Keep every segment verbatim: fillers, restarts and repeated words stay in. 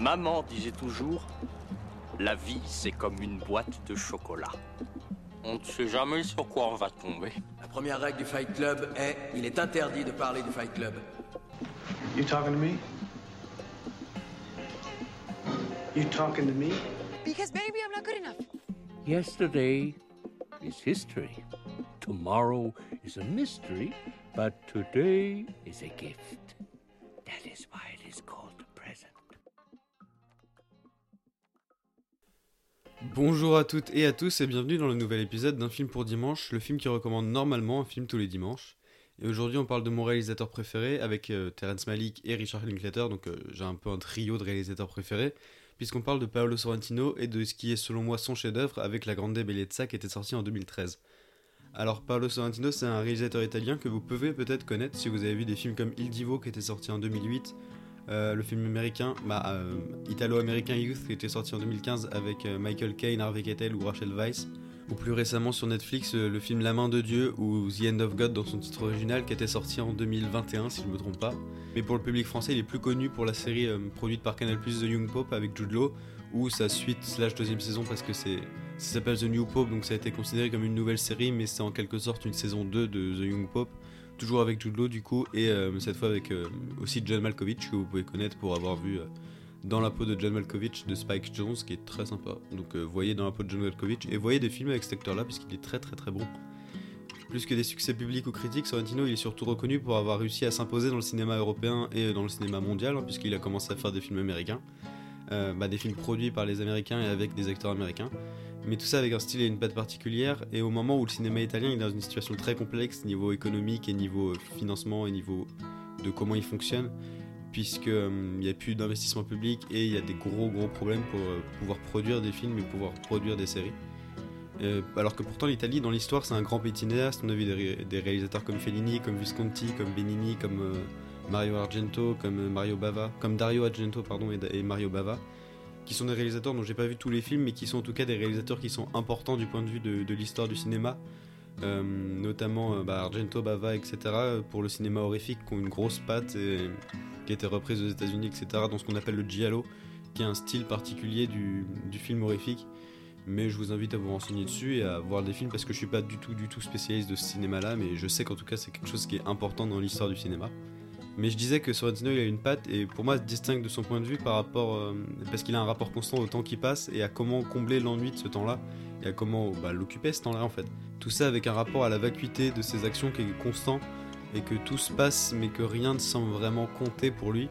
Maman disait toujours, la vie c'est comme une boîte de chocolat. On ne sait jamais sur quoi on va tomber. La première règle du Fight Club est, il est interdit de parler du Fight Club. You talking to me? You talking to me? Because baby, I'm not good enough. Yesterday is history. Tomorrow is a mystery, but today is a gift. That is why it is called the present. Bonjour à toutes et à tous et bienvenue dans le nouvel épisode d'Un film pour dimanche, le film qui recommande normalement un film tous les dimanches. Et aujourd'hui on parle de mon réalisateur préféré avec euh, Terrence Malick et Richard Linklater, donc euh, j'ai un peu un trio de réalisateurs préférés, puisqu'on parle de Paolo Sorrentino et de ce qui est selon moi son chef-d'œuvre avec La Grande Bellezza qui était sorti en deux mille treize. Alors Paolo Sorrentino c'est un réalisateur italien que vous pouvez peut-être connaître si vous avez vu des films comme Il Divo qui était sorti en deux mille huit, euh, le film américain, bah, euh, italo-américain Youth qui était sorti en deux mille quinze avec euh, Michael Caine, Harvey Keitel ou Rachel Weisz, ou plus récemment sur Netflix euh, le film La Main de Dieu ou The End of God dans son titre original qui était sorti en deux mille vingt et un si je ne me trompe pas. Mais pour le public français il est plus connu pour la série euh, produite par Canal plus, The Young Pope avec Jude Law, ou sa suite slash deuxième saison parce que c'est, ça s'appelle The New Pope donc ça a été considéré comme une nouvelle série mais c'est en quelque sorte une saison deux de The Young Pope, toujours avec Jude Law du coup et euh, cette fois avec euh, aussi John Malkovich que vous pouvez connaître pour avoir vu euh, Dans la peau de John Malkovich de Spike Jonze qui est très sympa, donc euh, voyez Dans la peau de John Malkovich et voyez des films avec cet acteur là puisqu'il est très très très bon. Plus que des succès publics ou critiques, Sorrentino il est surtout reconnu pour avoir réussi à s'imposer dans le cinéma européen et dans le cinéma mondial hein, puisqu'il a commencé à faire des films américains. Euh, bah, des films produits par les Américains et avec des acteurs américains, mais tout ça avec un style et une patte particulière, et au moment où le cinéma italien est dans une situation très complexe niveau économique et niveau financement et niveau de comment il fonctionne, puisqu'il n'y euh, a plus d'investissement public et il y a des gros gros problèmes pour euh, pouvoir produire des films et pouvoir produire des séries. Euh, alors que pourtant l'Italie dans l'histoire c'est un grand pays cinéaste, on a vu des, ré- des réalisateurs comme Fellini, comme Visconti, comme Benigni, comme... Euh, Mario Argento, comme Mario Bava, comme Dario Argento pardon, et, et Mario Bava, qui sont des réalisateurs dont j'ai pas vu tous les films, mais qui sont en tout cas des réalisateurs qui sont importants du point de vue de, de l'histoire du cinéma, euh, notamment bah, Argento, Bava, et cetera, pour le cinéma horrifique, qui ont une grosse patte, et, qui a été reprise aux États-Unis, et cetera, dans ce qu'on appelle le giallo, qui est un style particulier du, du film horrifique. Mais je vous invite à vous renseigner dessus et à voir des films, parce que je suis pas du tout, du tout spécialiste de ce cinéma-là, mais je sais qu'en tout cas c'est quelque chose qui est important dans l'histoire du cinéma. Mais je disais que Sorrentino il a une patte et pour moi se distingue de son point de vue par rapport euh, parce qu'il a un rapport constant au temps qui passe et à comment combler l'ennui de ce temps-là et à comment bah, l'occuper ce temps-là en fait. Tout ça avec un rapport à la vacuité de ses actions qui est constant et que tout se passe mais que rien ne semble vraiment compter pour lui.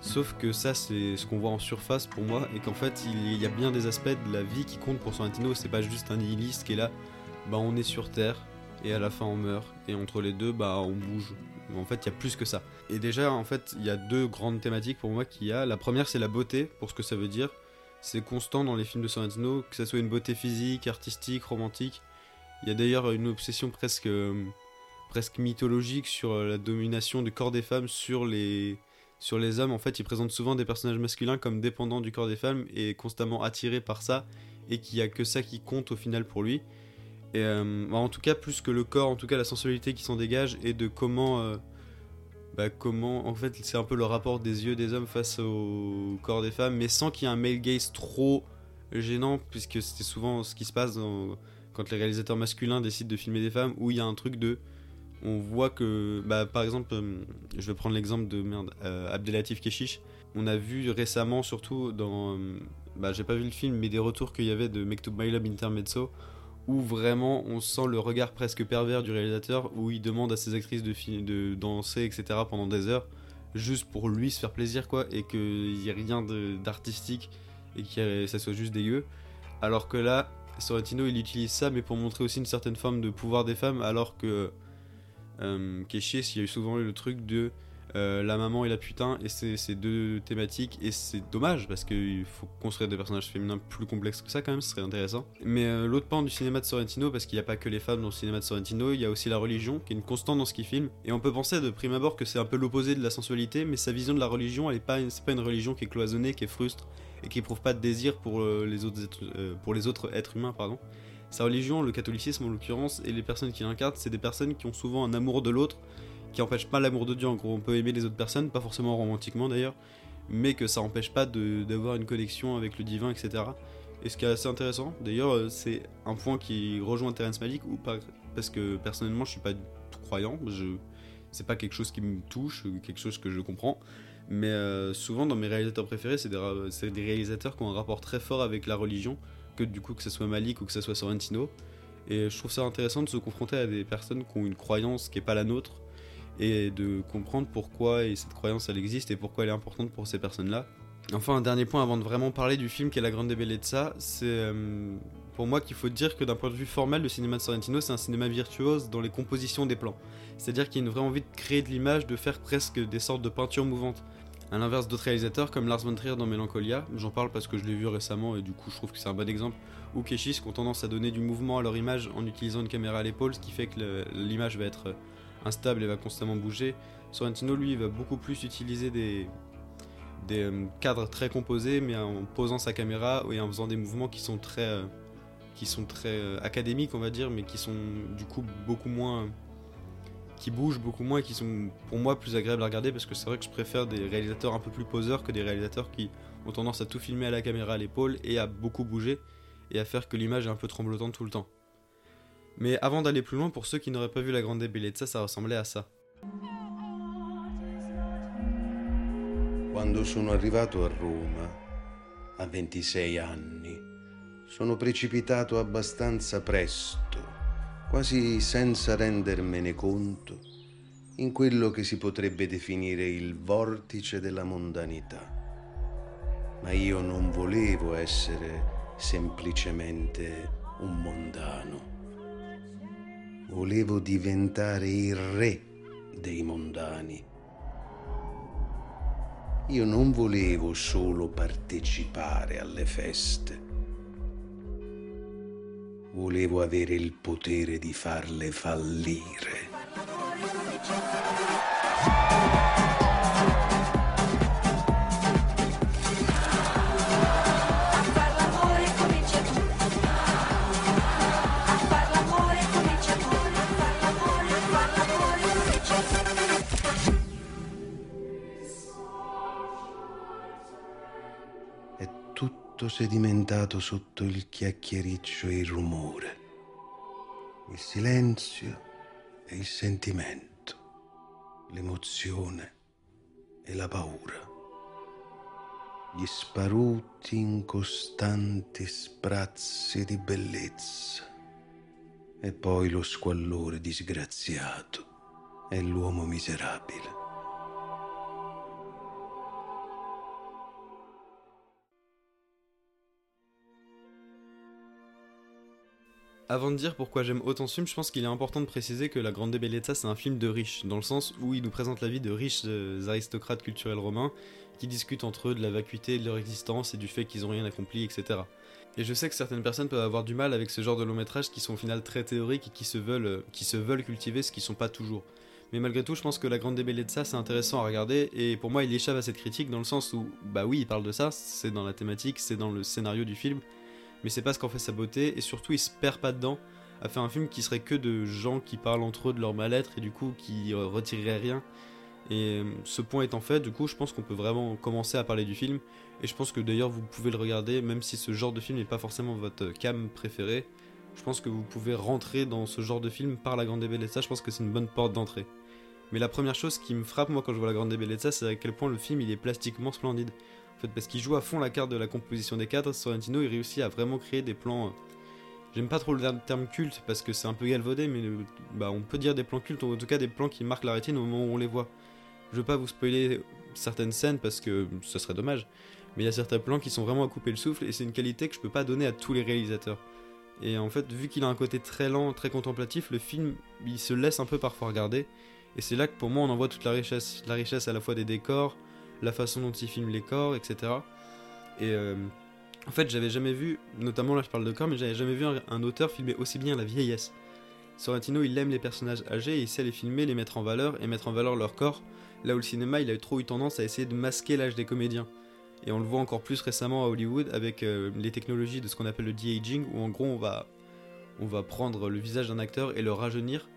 Sauf que ça c'est ce qu'on voit en surface pour moi et qu'en fait il y a bien des aspects de la vie qui comptent pour Sorrentino. C'est pas juste un nihiliste qui est là, bah on est sur Terre et à la fin on meurt et entre les deux bah on bouge. En fait, il y a plus que ça. Et déjà, en fait, il y a deux grandes thématiques pour moi qu'il y a. La première, c'est la beauté, pour ce que ça veut dire. C'est constant dans les films de Sorrentino, que ça soit une beauté physique, artistique, romantique. Il y a d'ailleurs une obsession presque, euh, presque mythologique sur la domination du corps des femmes sur les, sur les hommes. En fait, il présente souvent des personnages masculins comme dépendants du corps des femmes et constamment attirés par ça, et qu'il n'y a que ça qui compte au final pour lui. Et euh, bah en tout cas plus que le corps, en tout cas la sensualité qui s'en dégage et de comment, euh, bah comment en fait c'est un peu le rapport des yeux des hommes face au corps des femmes mais sans qu'il y ait un male gaze trop gênant puisque c'est souvent ce qui se passe dans, quand les réalisateurs masculins décident de filmer des femmes où il y a un truc de, on voit que bah par exemple euh, je vais prendre l'exemple de merde euh, Abdelatif Kechiche, on a vu récemment surtout dans, euh, bah j'ai pas vu le film mais des retours qu'il y avait de Make to My Love Intermezzo où vraiment on sent le regard presque pervers du réalisateur, où il demande à ses actrices de, fi- de danser, et cetera pendant des heures, juste pour lui se faire plaisir, quoi, et qu'il n'y ait rien de, d'artistique, et que ça soit juste dégueu. Alors que là, Sorrentino, il utilise ça, mais pour montrer aussi une certaine forme de pouvoir des femmes, alors que euh, Kechiche, il y a eu souvent eu le truc de euh, la maman et la putain, et c'est ces deux thématiques, et c'est dommage, parce qu'il faut construire des personnages féminins plus complexes que ça quand même, ce serait intéressant. Mais euh, l'autre pan du cinéma de Sorrentino, parce qu'il n'y a pas que les femmes dans le cinéma de Sorrentino, il y a aussi la religion, qui est une constante dans ce qu'il filme, et on peut penser de prime abord que c'est un peu l'opposé de la sensualité, mais sa vision de la religion, elle est pas, c'est pas une religion qui est cloisonnée, qui est frustre, et qui éprouve pas de désir pour, euh, les, autres êtres, euh, pour les autres êtres humains, pardon. Sa religion, le catholicisme en l'occurrence, et les personnes qui l'incarnent, c'est des personnes qui ont souvent un amour de l'autre, qui empêche pas l'amour de Dieu, en gros on peut aimer les autres personnes, pas forcément romantiquement d'ailleurs, mais que ça n'empêche pas de, d'avoir une connexion avec le divin, et cetera. Et ce qui est assez intéressant, d'ailleurs, c'est un point qui rejoint Terrence Malick, ou pas, parce que personnellement, je suis pas croyant, je, c'est pas quelque chose qui me touche, quelque chose que je comprends, mais euh, souvent dans mes réalisateurs préférés, c'est des, c'est des réalisateurs qui ont un rapport très fort avec la religion, que du coup que ce soit Malick ou que ce soit Sorrentino, et je trouve ça intéressant de se confronter à des personnes qui ont une croyance qui est pas la nôtre, et de comprendre pourquoi et cette croyance elle existe et pourquoi elle est importante pour ces personnes-là. Enfin, un dernier point avant de vraiment parler du film qui est La Grande Bellezza, c'est euh, pour moi qu'il faut dire que d'un point de vue formel, le cinéma de Sorrentino, c'est un cinéma virtuose dans les compositions des plans. C'est-à-dire qu'il y a une vraie envie de créer de l'image, de faire presque des sortes de peintures mouvantes. À l'inverse d'autres réalisateurs comme Lars von Trier dans Melancholia, j'en parle parce que je l'ai vu récemment et du coup je trouve que c'est un bon exemple, ou Kechiche qui ont tendance à donner du mouvement à leur image en utilisant une caméra à l'épaule, ce qui fait que le, l'image va être instable et va constamment bouger. Sorrentino, lui, va beaucoup plus utiliser des... des euh, cadres très composés, mais en posant sa caméra et en faisant des mouvements qui sont très, euh, qui sont très euh, académiques, on va dire, mais qui sont du coup beaucoup moins, euh, qui bougent beaucoup moins et qui sont pour moi plus agréables à regarder, parce que c'est vrai que je préfère des réalisateurs un peu plus poseurs que des réalisateurs qui ont tendance à tout filmer à la caméra à l'épaule et à beaucoup bouger et à faire que l'image est un peu tremblotante tout le temps. Mais avant d'aller plus loin, pour ceux qui n'auraient pas vu La Grande Bellezza, ça ressemblait à ça. Quando sono arrivato a Roma, a ventisei anni, sono precipitato abbastanza presto, quasi senza rendermene conto, in quello che si potrebbe definire il vortice della mondanità. Ma io non volevo essere semplicemente un mondano. Volevo diventare il re dei mondani. Io non volevo solo partecipare alle feste. Volevo avere il potere di farle fallire. Sedimentato sotto il chiacchiericcio e il rumore, il silenzio e il sentimento, l'emozione e la paura, gli sparuti incostanti sprazzi di bellezza e poi lo squallore disgraziato e l'uomo miserabile. Avant de dire pourquoi j'aime autant ce film, je pense qu'il est important de préciser que La Grande Bellezza, c'est un film de riches, dans le sens où il nous présente la vie de riches aristocrates culturels romains qui discutent entre eux de la vacuité de leur existence et du fait qu'ils n'ont rien accompli, et cetera. Et je sais que certaines personnes peuvent avoir du mal avec ce genre de long métrage qui sont au final très théoriques et qui se veulent, qui se veulent cultiver ce qu'ils ne sont pas toujours. Mais malgré tout, je pense que La Grande Bellezza, c'est intéressant à regarder, et pour moi, il échappe à cette critique dans le sens où, bah oui, il parle de ça, c'est dans la thématique, c'est dans le scénario du film, mais c'est pas ce qu'en fait sa beauté, et surtout il se perd pas dedans à faire un film qui serait que de gens qui parlent entre eux de leur mal-être et du coup qui euh, retireraient rien. Et ce point étant fait, du coup je pense qu'on peut vraiment commencer à parler du film, et je pense que d'ailleurs vous pouvez le regarder, même si ce genre de film n'est pas forcément votre cam préférée, je pense que vous pouvez rentrer dans ce genre de film par La Grande Bellezza, je pense que c'est une bonne porte d'entrée. Mais la première chose qui me frappe moi quand je vois La Grande Bellezza, c'est à quel point le film il est plastiquement splendide. En fait, parce qu'il joue à fond la carte de la composition des cadres, Sorrentino il réussit à vraiment créer des plans... Euh... J'aime pas trop le terme culte, parce que c'est un peu galvaudé, mais euh, bah, on peut dire des plans cultes, ou en tout cas des plans qui marquent la rétine au moment où on les voit. Je veux pas vous spoiler certaines scènes, parce que ce serait dommage, mais il y a certains plans qui sont vraiment à couper le souffle, et c'est une qualité que je peux pas donner à tous les réalisateurs. Et en fait, vu qu'il a un côté très lent, très contemplatif, le film, il se laisse un peu parfois regarder, et c'est là que pour moi on en voit toute la richesse, la richesse à la fois des décors, la façon dont il filme les corps, et cetera. Et euh, en fait, j'avais jamais vu, notamment là je parle de corps, mais j'avais jamais vu un, un auteur filmer aussi bien la vieillesse. Sorrentino, il aime les personnages âgés et il sait les filmer, les mettre en valeur et mettre en valeur leur corps, là où le cinéma, il a eu trop eu tendance à essayer de masquer l'âge des comédiens. Et on le voit encore plus récemment à Hollywood avec euh, les technologies de ce qu'on appelle le de-aging, où en gros, on va, on va prendre le visage d'un acteur et le rajeunir,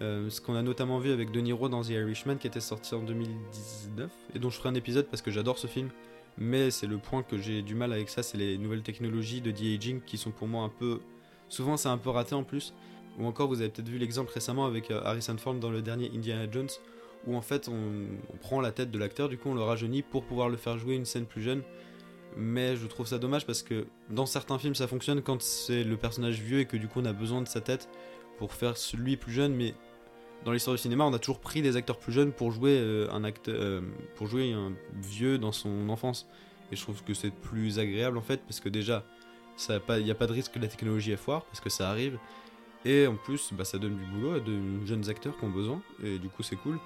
Euh, ce qu'on a notamment vu avec De Niro dans The Irishman, qui était sorti en deux mille dix-neuf et dont je ferai un épisode parce que j'adore ce film, mais c'est le point que j'ai du mal avec ça, c'est les nouvelles technologies de de-aging qui sont pour moi un peu... Souvent c'est un peu raté en plus. Ou encore vous avez peut-être vu l'exemple récemment avec Harrison Ford dans le dernier Indiana Jones, où en fait on, on prend la tête de l'acteur, du coup on le rajeunit pour pouvoir le faire jouer une scène plus jeune. Mais je trouve ça dommage parce que dans certains films ça fonctionne quand c'est le personnage vieux et que du coup on a besoin de sa tête pour faire celui plus jeune, mais... Dans l'histoire du cinéma, on a toujours pris des acteurs plus jeunes pour jouer, euh, un, acte, euh, pour jouer un vieux dans son enfance. Et je trouve que c'est plus agréable en fait, parce que déjà, il n'y a pas de risque que la technologie est foire, parce que ça arrive. Et en plus, bah, ça donne du boulot à de jeunes acteurs qui ont besoin, et du coup c'est cool.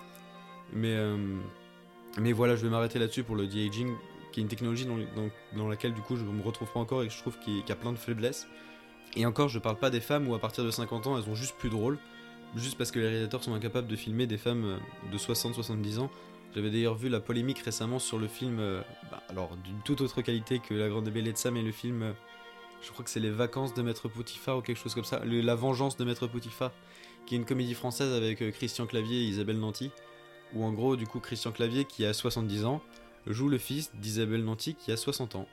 Mais, euh, mais voilà, je vais m'arrêter là-dessus pour le de-aging, qui est une technologie dans, dans, dans laquelle du coup je ne me retrouve pas encore et que je trouve qu'il y a plein de faiblesses. Et encore, je ne parle pas des femmes où à partir de cinquante ans, elles sont juste plus drôles. Juste parce que les réalisateurs sont incapables de filmer des femmes de soixante à soixante-dix ans. J'avais d'ailleurs vu la polémique récemment sur le film, euh, bah, alors d'une toute autre qualité que La Grande Bellezza, mais le film, euh, je crois que c'est Les Vacances de Maître Poutifard ou quelque chose comme ça, le, La Vengeance de Maître Poutifard, qui est une comédie française avec euh, Christian Clavier et Isabelle Nanty, où en gros, du coup, Christian Clavier, qui a soixante-dix ans, joue le fils d'Isabelle Nanty, qui a soixante ans.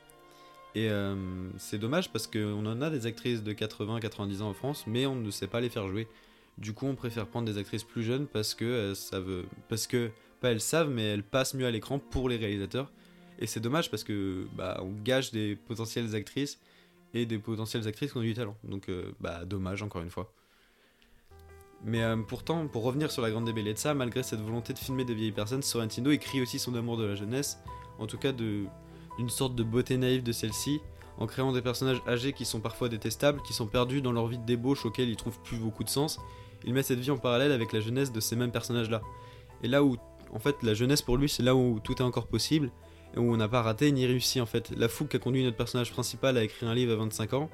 Et euh, c'est dommage parce qu'on en a des actrices de quatre-vingts à quatre-vingt-dix ans en France, mais on ne sait pas les faire jouer. Du coup, on préfère prendre des actrices plus jeunes parce que, euh, ça veut... parce que, pas elles savent, mais elles passent mieux à l'écran pour les réalisateurs. Et c'est dommage parce que, bah, on gâche des potentielles actrices et des potentielles actrices qui ont du talent. Donc, euh, bah, dommage encore une fois. Mais euh, pourtant, pour revenir sur La Grande Bellezza, malgré cette volonté de filmer des vieilles personnes, Sorrentino écrit aussi son amour de la jeunesse, en tout cas de... d'une sorte de beauté naïve de celle-ci, en créant des personnages âgés qui sont parfois détestables, qui sont perdus dans leur vie de débauche auquel ils trouvent plus beaucoup de sens. Il met cette vie en parallèle avec la jeunesse de ces mêmes personnages-là. Et là où, en fait, la jeunesse pour lui, c'est là où tout est encore possible, et où on n'a pas raté ni réussi, en fait. La fougue qui a conduit notre personnage principal à écrire un livre à vingt-cinq ans,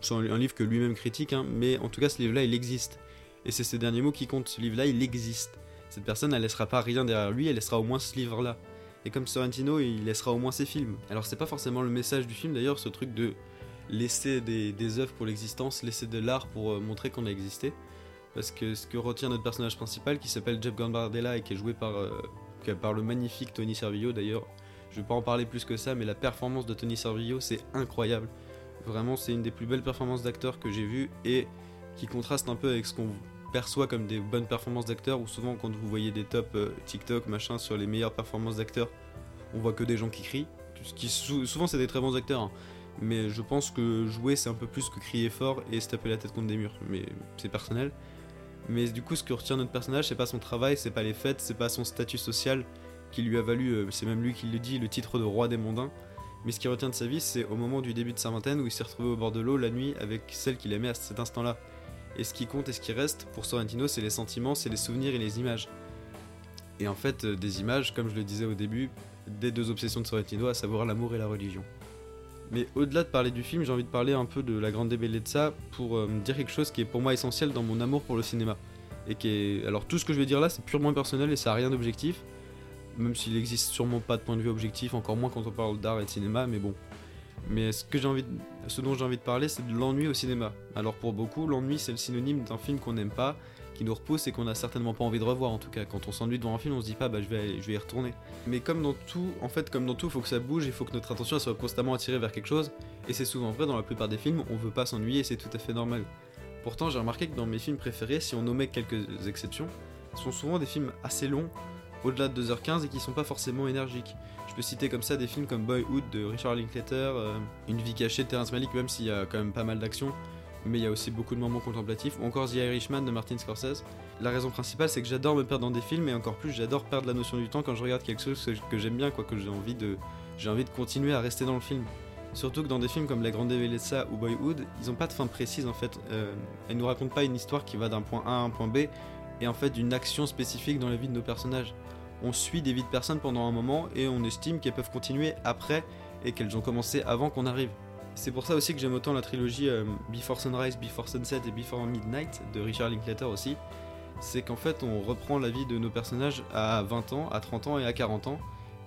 c'est un livre que lui-même critique, hein, mais en tout cas, ce livre-là, il existe. Et c'est ces derniers mots qui comptent, ce livre-là, il existe. Cette personne, elle laissera pas rien derrière lui, elle laissera au moins ce livre-là. Et comme Sorrentino, il laissera au moins ses films. Alors c'est pas forcément le message du film, d'ailleurs, ce truc de laisser des, des œuvres pour l'existence, laisser de l'art pour euh, montrer qu'on a existé. Parce que ce que retient notre personnage principal, qui s'appelle Jeff Gambardella et qui est joué par, euh, par le magnifique Tony Servillo d'ailleurs, je ne vais pas en parler plus que ça, mais la performance de Tony Servillo, c'est incroyable. Vraiment, c'est une des plus belles performances d'acteurs que j'ai vues et qui contraste un peu avec ce qu'on perçoit comme des bonnes performances d'acteurs, où souvent quand vous voyez des tops euh, TikTok, machin, sur les meilleures performances d'acteurs, on voit que des gens qui crient. Qui, souvent, c'est des très bons acteurs, hein. Mais je pense que jouer, c'est un peu plus que crier fort et se taper la tête contre des murs, mais c'est personnel. Mais du coup, ce que retient notre personnage, c'est pas son travail, c'est pas les fêtes, c'est pas son statut social qui lui a valu, c'est même lui qui le dit, le titre de roi des mondains. Mais ce qu'il retient de sa vie, c'est au moment du début de sa vingtaine où il s'est retrouvé au bord de l'eau la nuit avec celle qu'il aimait à cet instant-là. Et ce qui compte et ce qui reste, pour Sorrentino, c'est les sentiments, c'est les souvenirs et les images. Et en fait, des images, comme je le disais au début, des deux obsessions de Sorrentino, à savoir l'amour et la religion. Mais au-delà de parler du film, j'ai envie de parler un peu de La Grande Bellezza pour euh, dire quelque chose qui est pour moi essentiel dans mon amour pour le cinéma. Et qui est... Alors tout ce que je vais dire là, c'est purement personnel et ça n'a rien d'objectif, même s'il n'existe sûrement pas de point de vue objectif, encore moins quand on parle d'art et de cinéma, mais bon. Mais ce, que j'ai envie de... ce dont j'ai envie de parler, c'est de l'ennui au cinéma. Alors pour beaucoup, l'ennui c'est le synonyme d'un film qu'on n'aime pas, qui nous repousse et qu'on n'a certainement pas envie de revoir en tout cas. Quand on s'ennuie devant un film, on se dit pas bah je vais, je vais y retourner. Mais comme dans tout, en fait comme dans tout, il faut que ça bouge, il faut que notre attention elle soit constamment attirée vers quelque chose, et c'est souvent vrai dans la plupart des films, on veut pas s'ennuyer, c'est tout à fait normal. Pourtant j'ai remarqué que dans mes films préférés, si on nommait quelques exceptions, ce sont souvent des films assez longs, au-delà de deux heures quinze et qui sont pas forcément énergiques. Je peux citer comme ça des films comme Boyhood de Richard Linklater, euh, Une vie cachée de Terrence Malick, même s'il y a quand même pas mal d'action, mais il y a aussi beaucoup de moments contemplatifs, ou encore The Irishman de Martin Scorsese. La raison principale, c'est que j'adore me perdre dans des films, et encore plus, j'adore perdre la notion du temps quand je regarde quelque chose que j'aime bien, quoi, que j'ai envie de, j'ai envie de continuer à rester dans le film. Surtout que dans des films comme La Grande Bellezza ou Boyhood, ils n'ont pas de fin précise, en fait. Euh, elles ne nous racontent pas une histoire qui va d'un point A à un point B, et en fait d'une action spécifique dans la vie de nos personnages. On suit des vies de personnes pendant un moment, et on estime qu'elles peuvent continuer après, et qu'elles ont commencé avant qu'on arrive. C'est pour ça aussi que j'aime autant la trilogie euh, Before Sunrise, Before Sunset et Before Midnight de Richard Linklater aussi. C'est qu'en fait on reprend la vie de nos personnages à vingt ans, à trente ans et à quarante ans,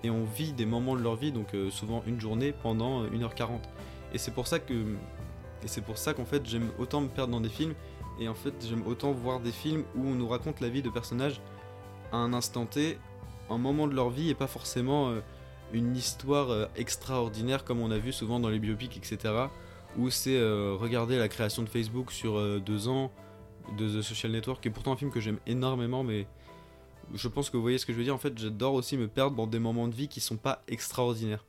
et on vit des moments de leur vie, donc euh, souvent une journée pendant euh, une heure quarante. Et c'est pour ça que, et c'est pour ça qu'en fait j'aime autant me perdre dans des films Et en fait, j'aime autant voir des films où on nous raconte la vie de personnages à un instant T, un moment de leur vie, et pas forcément euh, une histoire euh, extraordinaire comme on a vu souvent dans les biopics, et cetera. Où c'est euh, regarder la création de Facebook sur euh, deux ans, de The Social Network, qui est pourtant un film que j'aime énormément, mais je pense que vous voyez ce que je veux dire. En fait, j'adore aussi me perdre dans des moments de vie qui sont pas extraordinaires.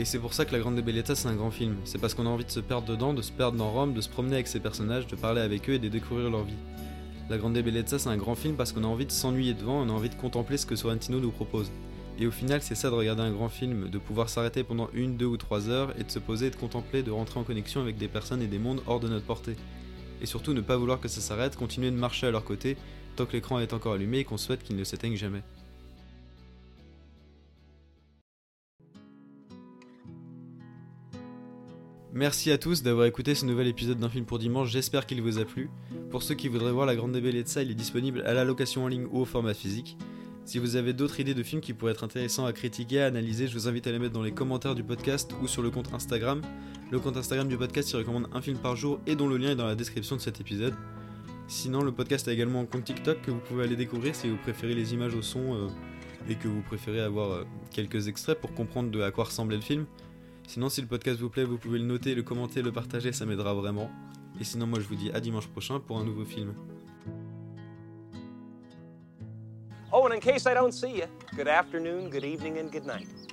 Et c'est pour ça que La Grande Bellezza, c'est un grand film. C'est parce qu'on a envie de se perdre dedans, de se perdre dans Rome, de se promener avec ses personnages, de parler avec eux et de découvrir leur vie. La Grande Bellezza, c'est un grand film parce qu'on a envie de s'ennuyer devant, on a envie de contempler ce que Sorrentino nous propose. Et au final, c'est ça de regarder un grand film, de pouvoir s'arrêter pendant une, deux ou trois heures et de se poser, de contempler, de rentrer en connexion avec des personnes et des mondes hors de notre portée. Et surtout, ne pas vouloir que ça s'arrête, continuer de marcher à leur côté, tant que l'écran est encore allumé et qu'on souhaite qu'il ne s'éteigne jamais. Merci à tous d'avoir écouté ce nouvel épisode d'Un film pour dimanche, j'espère qu'il vous a plu. Pour ceux qui voudraient voir La Grande Bellezza, il est disponible à la location en ligne ou au format physique. Si vous avez d'autres idées de films qui pourraient être intéressants à critiquer, à analyser, je vous invite à les mettre dans les commentaires du podcast ou sur le compte Instagram. Le compte Instagram du podcast y recommande un film par jour et dont le lien est dans la description de cet épisode. Sinon, le podcast a également un compte TikTok que vous pouvez aller découvrir si vous préférez les images au son euh, et que vous préférez avoir euh, quelques extraits pour comprendre de à quoi ressemblait le film. Sinon, si le podcast vous plaît, vous pouvez le noter, le commenter, le partager, ça m'aidera vraiment. Et sinon, moi, je vous dis à dimanche prochain pour un nouveau film. Oh, and in case I don't see you, good afternoon, good evening, and good night.